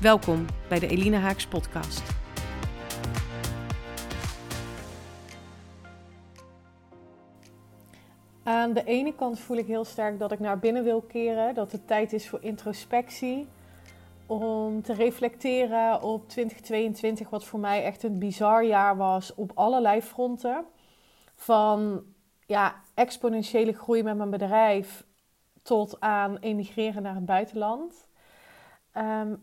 Welkom bij de Eline Haaks podcast. Aan de ene kant voel ik heel sterk dat ik naar binnen wil keren. Dat het tijd is voor introspectie. Om te reflecteren op 2022, wat voor mij echt een bizar jaar was op allerlei fronten. Van exponentiële groei met mijn bedrijf tot aan emigreren naar het buitenland.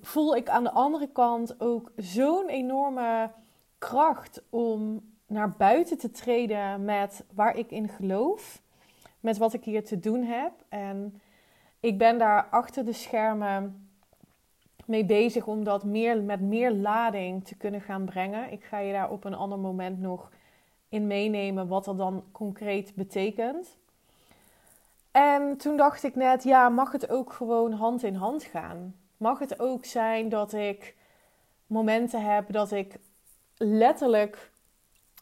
Voel ik aan de andere kant ook zo'n enorme kracht om naar buiten te treden met waar ik in geloof. Met wat ik hier te doen heb. En ik ben daar achter de schermen mee bezig om dat met meer lading te kunnen gaan brengen. Ik ga je daar op een ander moment nog in meenemen wat dat dan concreet betekent. En toen dacht ik net, mag het ook gewoon hand in hand gaan? Mag het ook zijn dat ik momenten heb dat ik letterlijk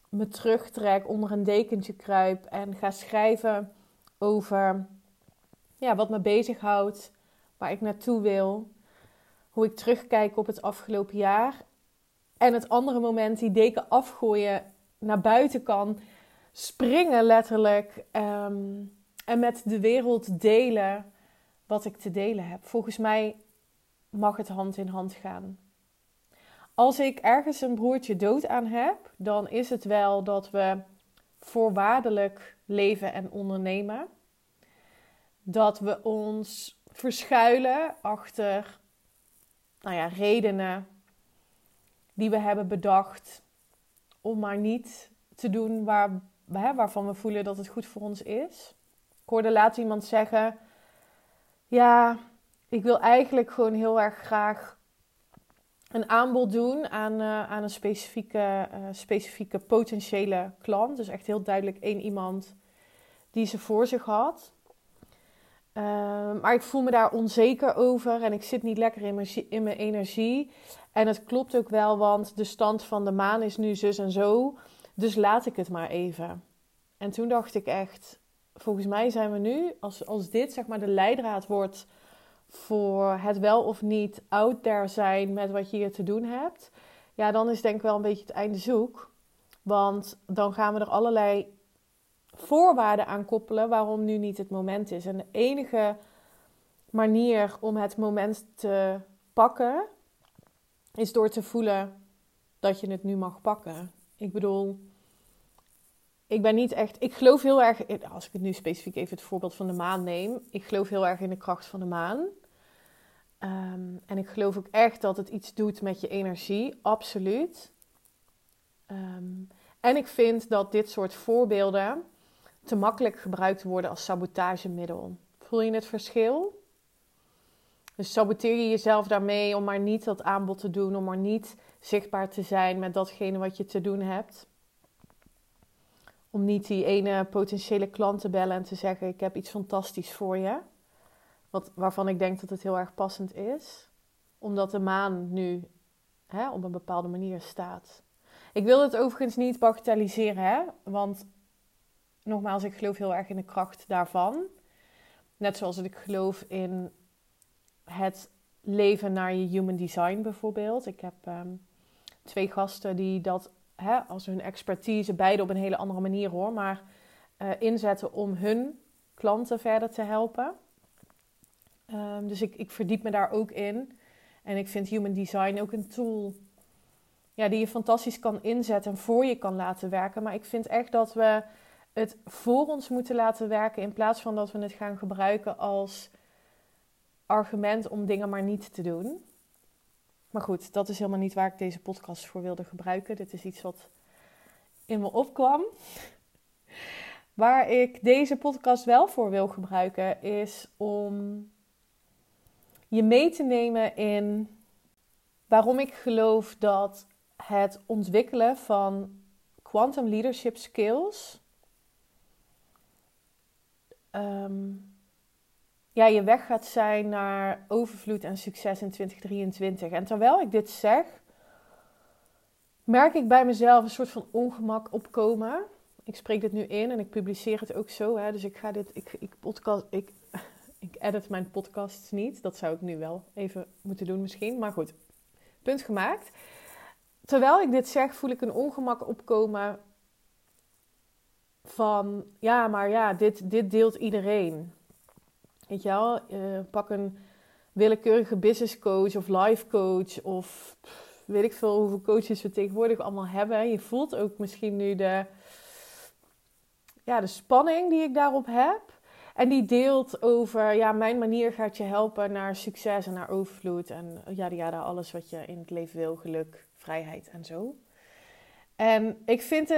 me terugtrek, onder een dekentje kruip en ga schrijven over wat me bezighoudt, waar ik naartoe wil, hoe ik terugkijk op het afgelopen jaar. En het andere moment die deken afgooien, naar buiten kan springen letterlijk en met de wereld delen wat ik te delen heb. Volgens mij mag het hand in hand gaan. Als ik ergens een broertje dood aan heb, dan is het wel dat we voorwaardelijk leven en ondernemen. Dat we ons verschuilen achter redenen die we hebben bedacht om maar niet te doen waarvan we voelen dat het goed voor ons is. Ik hoorde laatst iemand zeggen, ik wil eigenlijk gewoon heel erg graag een aanbod doen aan een specifieke potentiële klant. Dus echt heel duidelijk één iemand die ze voor zich had. Maar ik voel me daar onzeker over en ik zit niet lekker in mijn energie. En het klopt ook wel, want de stand van de maan is nu zus en zo. Dus laat ik het maar even. En toen dacht ik echt, volgens mij zijn we nu, als dit de leidraad wordt voor het wel of niet out there zijn met wat je hier te doen hebt, dan is denk ik wel een beetje het einde zoek. Want dan gaan we er allerlei voorwaarden aan koppelen waarom nu niet het moment is. En de enige manier om het moment te pakken is door te voelen dat je het nu mag pakken. Ik bedoel, ik geloof heel erg, als ik het nu specifiek even het voorbeeld van de maan neem, ik geloof heel erg in de kracht van de maan. En ik geloof ook echt dat het iets doet met je energie, absoluut. En ik vind dat dit soort voorbeelden te makkelijk gebruikt worden als sabotagemiddel. Voel je het verschil? Dus saboteer je jezelf daarmee om maar niet dat aanbod te doen, om maar niet zichtbaar te zijn met datgene wat je te doen hebt. Om niet die ene potentiële klant te bellen en te zeggen, ik heb iets fantastisch voor je. Waarvan ik denk dat het heel erg passend is. Omdat de maan nu op een bepaalde manier staat. Ik wil het overigens niet bagatelliseren, want nogmaals, ik geloof heel erg in de kracht daarvan. Net zoals ik geloof in het leven naar je human design bijvoorbeeld. Ik heb 2 gasten die dat als hun expertise, beide op een hele andere manier hoor, maar inzetten om hun klanten verder te helpen. Dus ik verdiep me daar ook in. En ik vind Human Design ook een tool die je fantastisch kan inzetten en voor je kan laten werken. Maar ik vind echt dat we het voor ons moeten laten werken in plaats van dat we het gaan gebruiken als argument om dingen maar niet te doen. Maar goed, dat is helemaal niet waar ik deze podcast voor wilde gebruiken. Dit is iets wat in me opkwam. Waar ik deze podcast wel voor wil gebruiken is om je mee te nemen in Waarom ik geloof dat het ontwikkelen van quantum leadership skills je weg gaat zijn naar overvloed en succes in 2023. En terwijl ik dit zeg, merk ik bij mezelf een soort van ongemak opkomen. Ik spreek dit nu in en ik publiceer het ook zo. Hè? Dus ik ga dit, ik edit mijn podcasts niet. Dat zou ik nu wel even moeten doen misschien. Maar goed, punt gemaakt. Terwijl ik dit zeg, voel ik een ongemak opkomen van... Ja, maar ja, dit deelt iedereen. Weet je wel, pak een willekeurige business coach of life coach of... Weet ik veel hoeveel coaches we tegenwoordig allemaal hebben. Je voelt ook misschien nu de spanning die ik daarop heb. En die deelt over, ja, mijn manier gaat je helpen naar succes en naar overvloed. En ja, alles wat je in het leven wil. Geluk, vrijheid en zo. En ik vind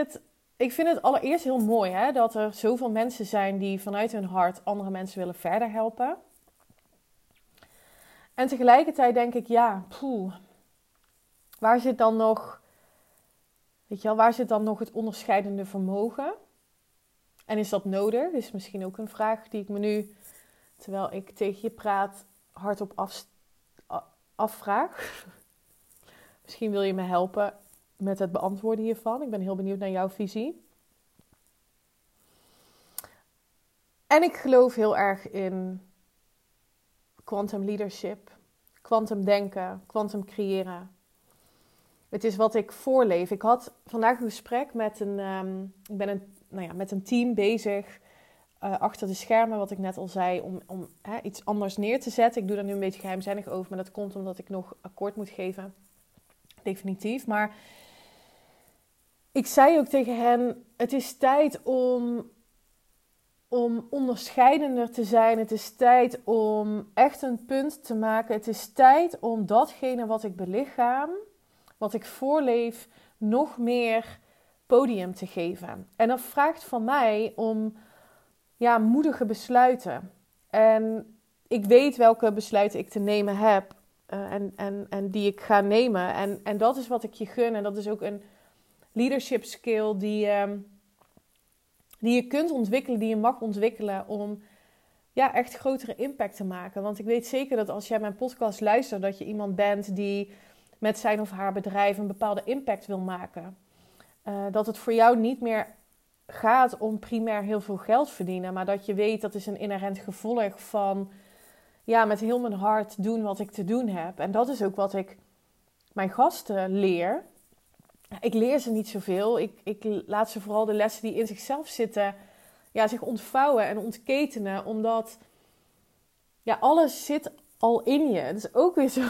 het allereerst heel mooi, hè, dat er zoveel mensen zijn die vanuit hun hart andere mensen willen verder helpen. En tegelijkertijd denk ik, ja, waar zit dan nog, weet je wel, het onderscheidende vermogen? En is dat nodig? Is misschien ook een vraag die ik me nu, terwijl ik tegen je praat, hardop afvraag. Misschien wil je me helpen met het beantwoorden hiervan. Ik ben heel benieuwd naar jouw visie. En ik geloof heel erg in quantum leadership, quantum denken, quantum creëren. Het is wat ik voorleef. Ik had vandaag een gesprek met een team bezig achter de schermen, wat ik net al zei, om iets anders neer te zetten. Ik doe daar nu een beetje geheimzinnig over, maar dat komt omdat ik nog akkoord moet geven. Definitief. Maar ik zei ook tegen hen, het is tijd om onderscheidender te zijn. Het is tijd om echt een punt te maken. Het is tijd om datgene wat ik belichaam, wat ik voorleef, nog meer podium te geven. En dat vraagt van mij om moedige besluiten. En ik weet welke besluiten ik te nemen heb en die ik ga nemen. En dat is wat ik je gun. En dat is ook een leadership skill die je kunt ontwikkelen, die je mag ontwikkelen om echt grotere impact te maken. Want ik weet zeker dat als jij mijn podcast luistert, dat je iemand bent die met zijn of haar bedrijf een bepaalde impact wil maken. Dat het voor jou niet meer gaat om primair heel veel geld verdienen, maar dat je weet dat is een inherent gevolg van met heel mijn hart doen wat ik te doen heb. En dat is ook wat ik mijn gasten leer. Ik leer ze niet zoveel. Ik laat ze vooral de lessen die in zichzelf zitten zich ontvouwen en ontketenen, omdat alles zit al in je. Het is ook weer zo...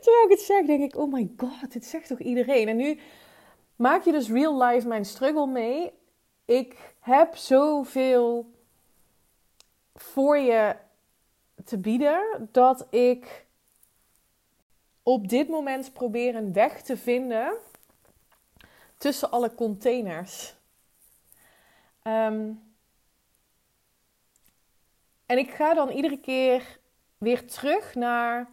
Terwijl ik het zeg, denk ik, oh my god, dit zegt toch iedereen? En nu maak je dus real life mijn struggle mee. Ik heb zoveel voor je te bieden dat ik op dit moment probeer een weg te vinden tussen alle containers. En ik ga dan iedere keer weer terug naar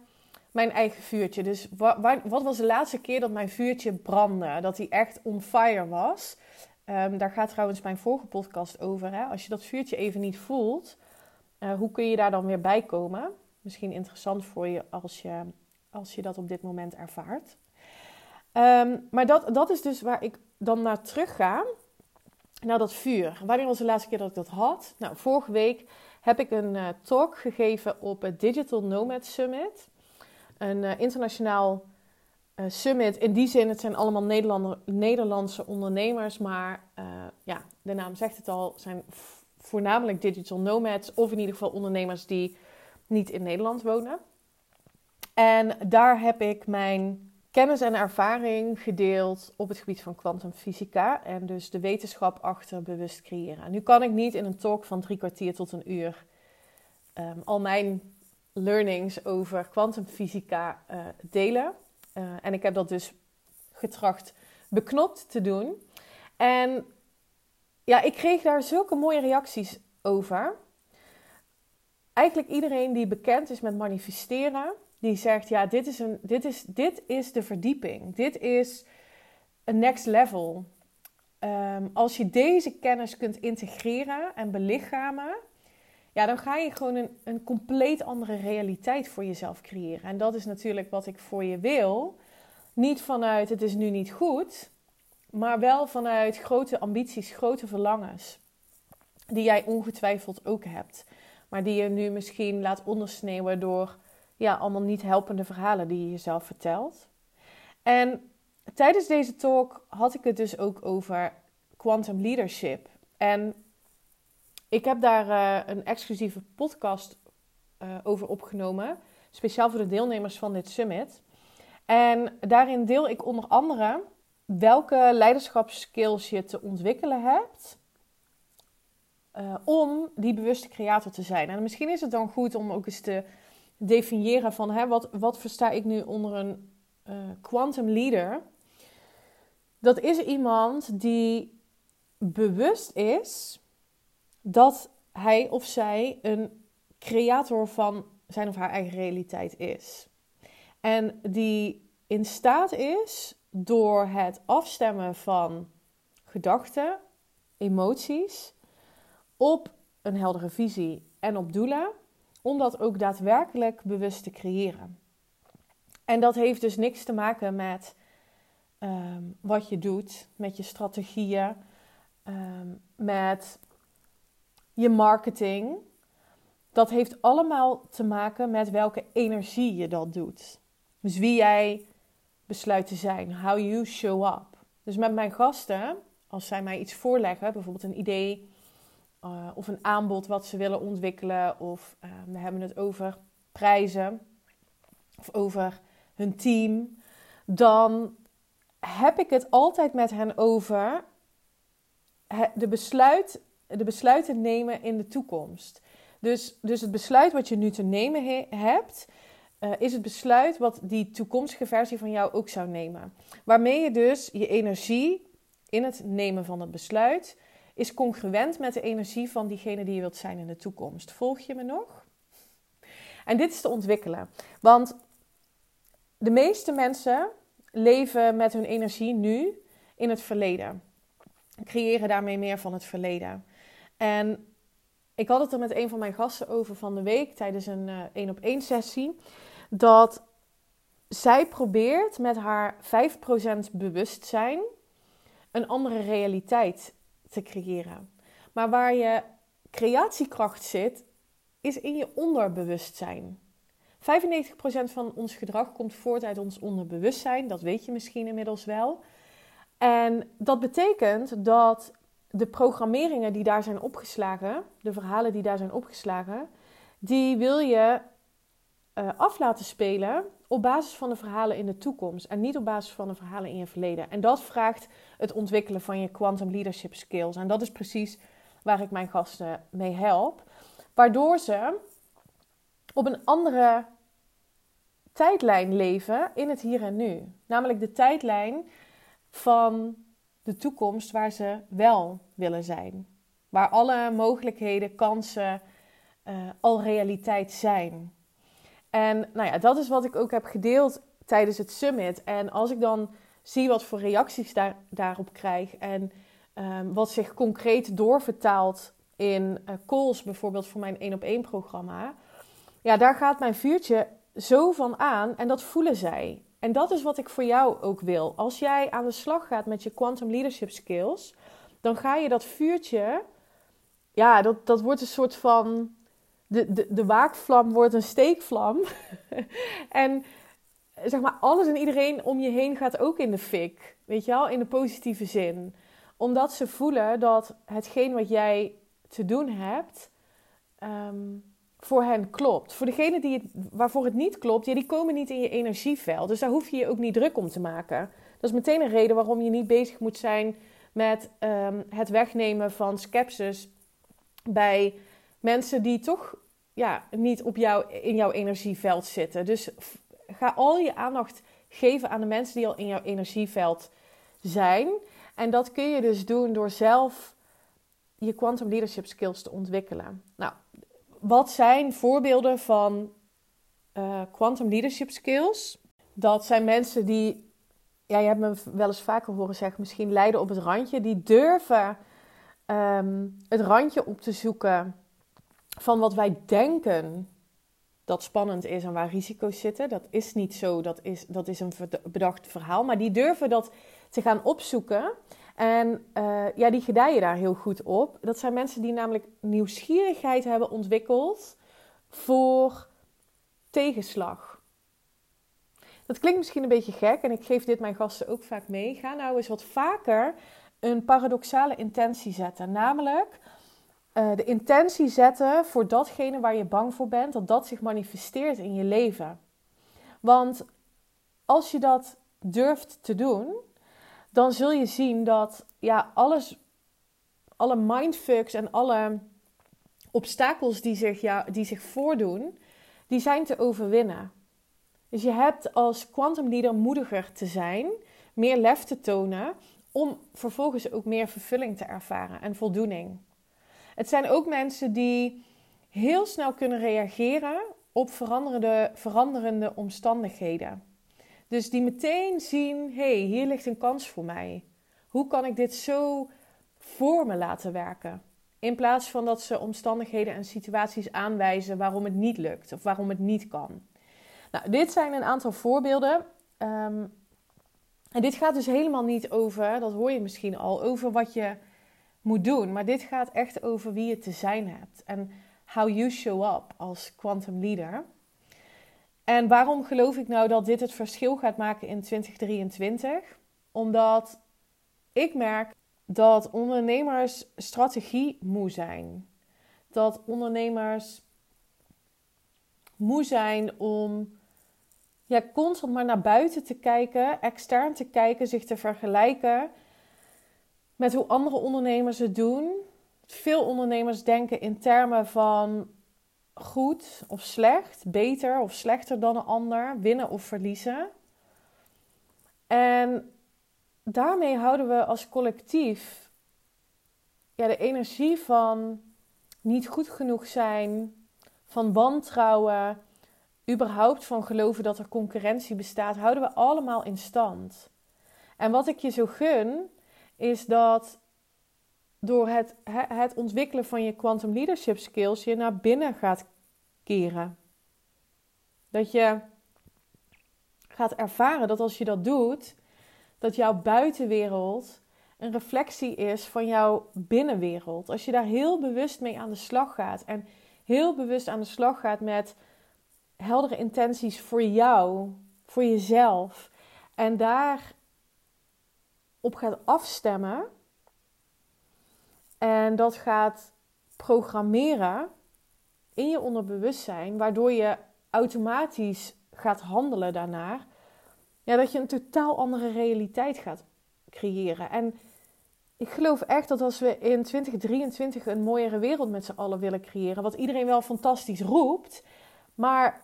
mijn eigen vuurtje. Dus wat was de laatste keer dat mijn vuurtje brandde? Dat hij echt on fire was. Daar gaat trouwens mijn vorige podcast over. Hè? Als je dat vuurtje even niet voelt, hoe kun je daar dan weer bij komen? Misschien interessant voor je als je dat op dit moment ervaart. Maar dat is dus waar ik dan naar terug ga. Naar dat vuur. Wanneer was de laatste keer dat ik dat had? Nou, vorige week heb ik een talk gegeven op het Digital Nomad Summit. Een internationaal summit. In die zin, het zijn allemaal Nederlandse ondernemers. Maar de naam zegt het al, zijn voornamelijk digital nomads. Of in ieder geval ondernemers die niet in Nederland wonen. En daar heb ik mijn kennis en ervaring gedeeld op het gebied van kwantumfysica. En dus de wetenschap achter bewust creëren. Nu kan ik niet in een talk van 3 kwartier tot 1 uur al mijn learnings over kwantumfysica delen. En ik heb dat dus getracht beknopt te doen. En ik kreeg daar zulke mooie reacties over. Eigenlijk iedereen die bekend is met manifesteren, die zegt, ja, dit is de verdieping. Dit is een next level. Als je deze kennis kunt integreren en belichamen, ja, dan ga je gewoon een compleet andere realiteit voor jezelf creëren. En dat is natuurlijk wat ik voor je wil. Niet vanuit het is nu niet goed, maar wel vanuit grote ambities, grote verlangens. Die jij ongetwijfeld ook hebt. Maar die je nu misschien laat ondersneeuwen door ja, allemaal niet helpende verhalen die je jezelf vertelt. En tijdens deze talk had ik het dus ook over quantum leadership. En ik heb daar een exclusieve podcast over opgenomen. Speciaal voor de deelnemers van dit summit. En daarin deel ik onder andere welke leiderschapskills je te ontwikkelen hebt om die bewuste creator te zijn. En misschien is het dan goed om ook eens te definiëren van wat versta ik nu onder een quantum leader. Dat is iemand die bewust is dat hij of zij een creator van zijn of haar eigen realiteit is. En die in staat is door het afstemmen van gedachten, emoties, op een heldere visie en op doelen, om dat ook daadwerkelijk bewust te creëren. En dat heeft dus niks te maken met wat je doet, met je strategieën, met je marketing. Dat heeft allemaal te maken met welke energie je dat doet. Dus wie jij besluit te zijn, how you show up. Dus met mijn gasten, als zij mij iets voorleggen, bijvoorbeeld een idee of een aanbod wat ze willen ontwikkelen, of we hebben het over prijzen of over hun team, dan heb ik het altijd met hen over de besluiten nemen in de toekomst. Dus het besluit wat je nu te nemen hebt, is het besluit wat die toekomstige versie van jou ook zou nemen. Waarmee je dus je energie in het nemen van het besluit is congruent met de energie van diegene die je wilt zijn in de toekomst. Volg je me nog? En dit is te ontwikkelen. Want de meeste mensen leven met hun energie nu in het verleden. Creëren daarmee meer van het verleden. En ik had het er met een van mijn gasten over van de week tijdens een 1-op-1 sessie. Dat zij probeert met haar 5% bewustzijn een andere realiteit te creëren. Maar waar je creatiekracht zit, is in je onderbewustzijn. 95% van ons gedrag komt voort uit ons onderbewustzijn. Dat weet je misschien inmiddels wel. En dat betekent dat de programmeringen die daar zijn opgeslagen, de verhalen die daar zijn opgeslagen, die wil je af laten spelen op basis van de verhalen in de toekomst en niet op basis van de verhalen in je verleden. En dat vraagt het ontwikkelen van je quantum leadership skills. En dat is precies waar ik mijn gasten mee help. Waardoor ze op een andere tijdlijn leven in het hier en nu. Namelijk de tijdlijn van de toekomst waar ze wel willen zijn. Waar alle mogelijkheden, kansen al realiteit zijn. En nou ja, dat is wat ik ook heb gedeeld tijdens het summit. En als ik dan zie wat voor reacties daarop krijg en wat zich concreet doorvertaalt in calls bijvoorbeeld voor mijn 1-op-1 programma. Ja, daar gaat mijn vuurtje zo van aan en dat voelen zij. En dat is wat ik voor jou ook wil. Als jij aan de slag gaat met je quantum leadership skills, dan ga je dat vuurtje, ja, dat wordt een soort van, de waakvlam wordt een steekvlam. En zeg maar, alles en iedereen om je heen gaat ook in de fik, weet je wel, in de positieve zin. Omdat ze voelen dat hetgeen wat jij te doen hebt, voor hen klopt. Voor degenen waarvoor het niet klopt, ja, die komen niet in je energieveld. Dus daar hoef je je ook niet druk om te maken. Dat is meteen een reden waarom je niet bezig moet zijn met het wegnemen van scepsis bij mensen die toch ja, niet in jouw energieveld zitten. Dus ga al je aandacht geven aan de mensen die al in jouw energieveld zijn. En dat kun je dus doen door zelf je quantum leadership skills te ontwikkelen. Nou, wat zijn voorbeelden van Quantum Leadership Skills. Dat zijn mensen die, ja, je hebt me wel eens vaker horen zeggen, misschien lijden op het randje. Die durven het randje op te zoeken van wat wij denken dat spannend is en waar risico's zitten. Dat is niet zo, dat is een bedacht verhaal. Maar die durven dat te gaan opzoeken. En ja, die gedijen daar heel goed op. Dat zijn mensen die namelijk nieuwsgierigheid hebben ontwikkeld voor tegenslag. Dat klinkt misschien een beetje gek en ik geef dit mijn gasten ook vaak mee. Ga nou eens wat vaker een paradoxale intentie zetten. Namelijk de intentie zetten voor datgene waar je bang voor bent, dat dat zich manifesteert in je leven. Want als je dat durft te doen, dan zul je zien dat ja, alles, alle mindfucks en alle obstakels die zich voordoen, die zijn te overwinnen. Dus je hebt als quantum leader moediger te zijn, meer lef te tonen, om vervolgens ook meer vervulling te ervaren en voldoening. Het zijn ook mensen die heel snel kunnen reageren op veranderende omstandigheden. Dus die meteen zien, hey, hier ligt een kans voor mij. Hoe kan ik dit zo voor me laten werken? In plaats van dat ze omstandigheden en situaties aanwijzen waarom het niet lukt of waarom het niet kan. Nou, dit zijn een aantal voorbeelden. En dit gaat dus helemaal niet over, dat hoor je misschien al, over wat je moet doen. Maar dit gaat echt over wie je te zijn hebt. En how you show up als quantum leader. En waarom geloof ik nou dat dit het verschil gaat maken in 2023? Omdat ik merk dat ondernemers strategie moe zijn. Dat ondernemers moe zijn om ja, constant maar naar buiten te kijken, extern te kijken, zich te vergelijken met hoe andere ondernemers het doen. Veel ondernemers denken in termen van goed of slecht, beter of slechter dan een ander, winnen of verliezen. En daarmee houden we als collectief ja, de energie van niet goed genoeg zijn, van wantrouwen, überhaupt van geloven dat er concurrentie bestaat, houden we allemaal in stand. En wat ik je zo gun, is dat door het ontwikkelen van je quantum leadership skills je naar binnen gaat keren. Dat je gaat ervaren dat als je dat doet, dat jouw buitenwereld een reflectie is van jouw binnenwereld. Als je daar heel bewust mee aan de slag gaat en heel bewust aan de slag gaat met heldere intenties voor jou, voor jezelf. En daarop gaat afstemmen. En dat gaat programmeren in je onderbewustzijn. Waardoor je automatisch gaat handelen daarnaar. Ja, dat je een totaal andere realiteit gaat creëren. En ik geloof echt dat als we in 2023 een mooiere wereld met z'n allen willen creëren. Wat iedereen wel fantastisch roept. Maar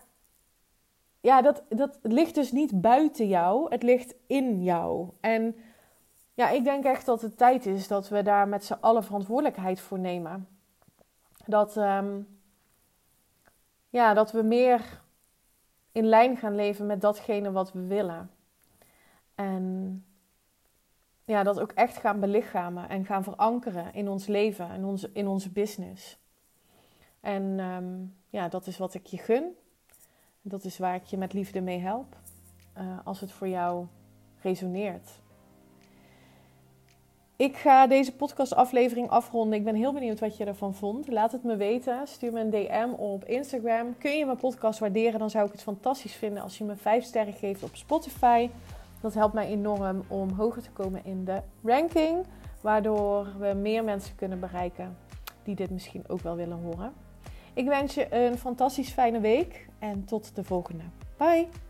ja, dat ligt dus niet buiten jou. Het ligt in jou. En ja, ik denk echt dat het tijd is dat we daar met z'n allen verantwoordelijkheid voor nemen. Dat we meer in lijn gaan leven met datgene wat we willen. En ja, dat ook echt gaan belichamen en gaan verankeren in ons leven, in onze business. En dat is wat ik je gun. Dat is waar ik je met liefde mee help. Als het voor jou resoneert. Ik ga deze podcastaflevering afronden. Ik ben heel benieuwd wat je ervan vond. Laat het me weten. Stuur me een DM op Instagram. Kun je mijn podcast waarderen? Dan zou ik het fantastisch vinden als je me 5 sterren geeft op Spotify. Dat helpt mij enorm om hoger te komen in de ranking. Waardoor we meer mensen kunnen bereiken die dit misschien ook wel willen horen. Ik wens je een fantastisch fijne week en tot de volgende. Bye!